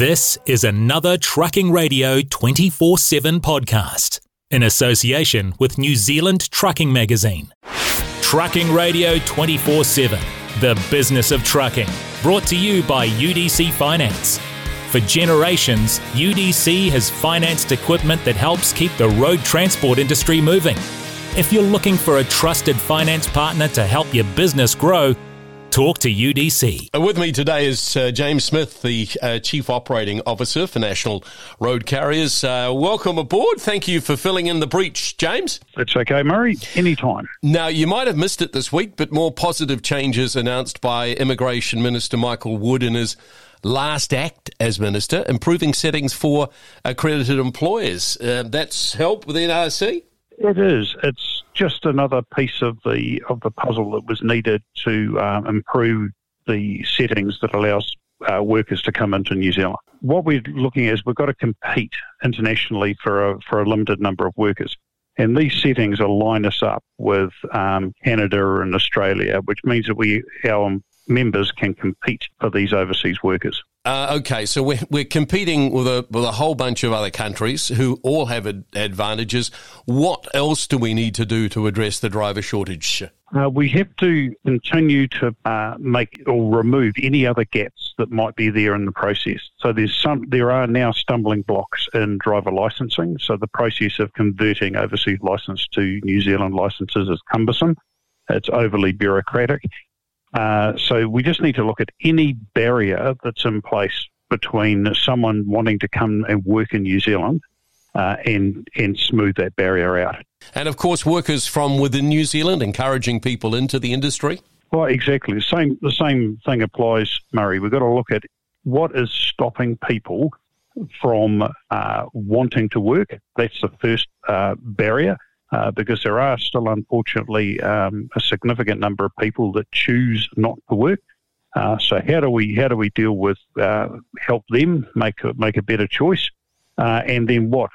This is another Trucking Radio 24-7 podcast in association with New Zealand Trucking Magazine. Trucking Radio 24-7, the business of trucking, brought to you by UDC Finance. For generations, UDC has financed equipment that helps keep the road transport industry moving. If you're looking for a trusted finance partner to help your business grow, talk to UDC. With me today is James Smith, the Chief Operating Officer for National Road Carriers. Welcome aboard. Thank you for filling in the breach, James. That's okay, Murray. Anytime. Now, you might have missed it this week, but more positive changes announced by Immigration Minister Michael Wood in his last act as Minister, improving settings for accredited employers. That's help with NRC? It is. It's just another piece of the puzzle that was needed to improve the settings that allows workers to come into New Zealand. What we're looking at is we've got to compete internationally for a limited number of workers. And these settings align us up with Canada and Australia, which means that our members can compete for these overseas workers. Okay, so we're competing with a whole bunch of other countries who all have advantages. What else do we need to do to address the driver shortage? We have to continue to make or remove any other gaps that might be there in the process. So there are now stumbling blocks in driver licensing. So the process of converting overseas license to New Zealand licenses is cumbersome. It's overly bureaucratic. So we just need to look at any barrier that's in place between someone wanting to come and work in New Zealand and smooth that barrier out. And, of course, workers from within New Zealand, encouraging people into the industry? Well, exactly. The same thing applies, Murray. We've got to look at what is stopping people from wanting to work. That's the first barrier. Because there are still, unfortunately, a significant number of people that choose not to work. So how do we deal with help them make a better choice, and then what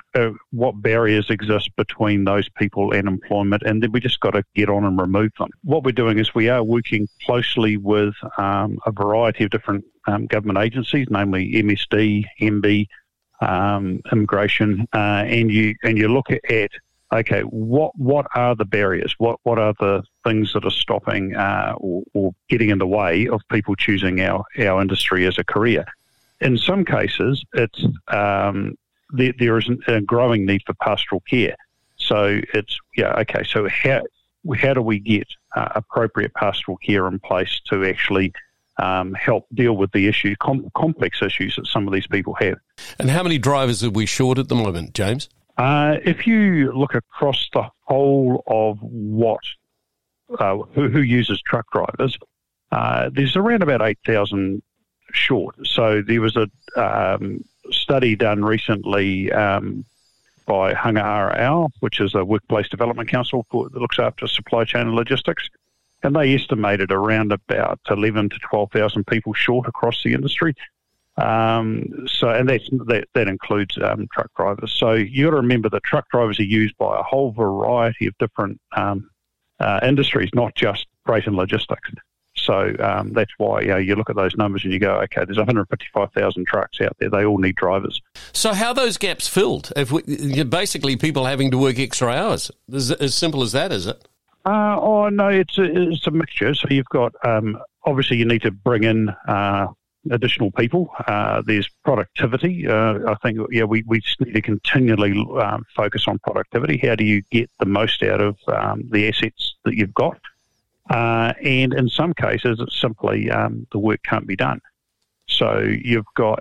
barriers exist between those people and employment, and then we just got to get on and remove them. What we're doing is we are working closely with a variety of different government agencies, namely MSD, MB, Immigration, and you look at. Okay, what are the barriers? What are the things that are stopping or getting in the way of people choosing our industry as a career? In some cases, it's there is a growing need for pastoral care. So So how do we get appropriate pastoral care in place to actually help deal with the issue, complex issues that some of these people have? And how many drivers are we short at the moment, James? If you look across the whole of who uses truck drivers, there's around about 8,000 short. So there was a study done recently by Hangara Au, which is a workplace development council that looks after supply chain and logistics, and they estimated around about 11,000 to 12,000 people short across the industry. That includes truck drivers. So you got to remember that truck drivers are used by a whole variety of different industries, not just freight and logistics. So that's why you look at those numbers and you go, okay, there's 155,000 trucks out there. They all need drivers. So how are those gaps filled? Basically, people having to work extra hours. It's as simple as that, is it? No, it's a mixture. So you've got obviously you need to bring in additional people. There's productivity. I think we just need to continually focus on productivity. How do you get the most out of the assets that you've got? And in some cases, it's simply the work can't be done. So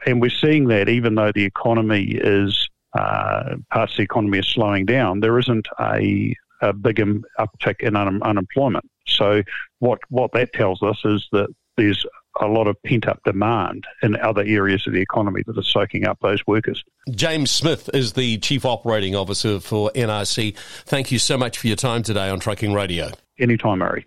and we're seeing that even though the economy is, parts of the economy is slowing down, there isn't a big uptick in unemployment. So what that tells us is that there's a lot of pent-up demand in other areas of the economy that are soaking up those workers. James Smith is the Chief Operating Officer for NRC. Thank you so much for your time today on Trucking Radio. Anytime, Murray.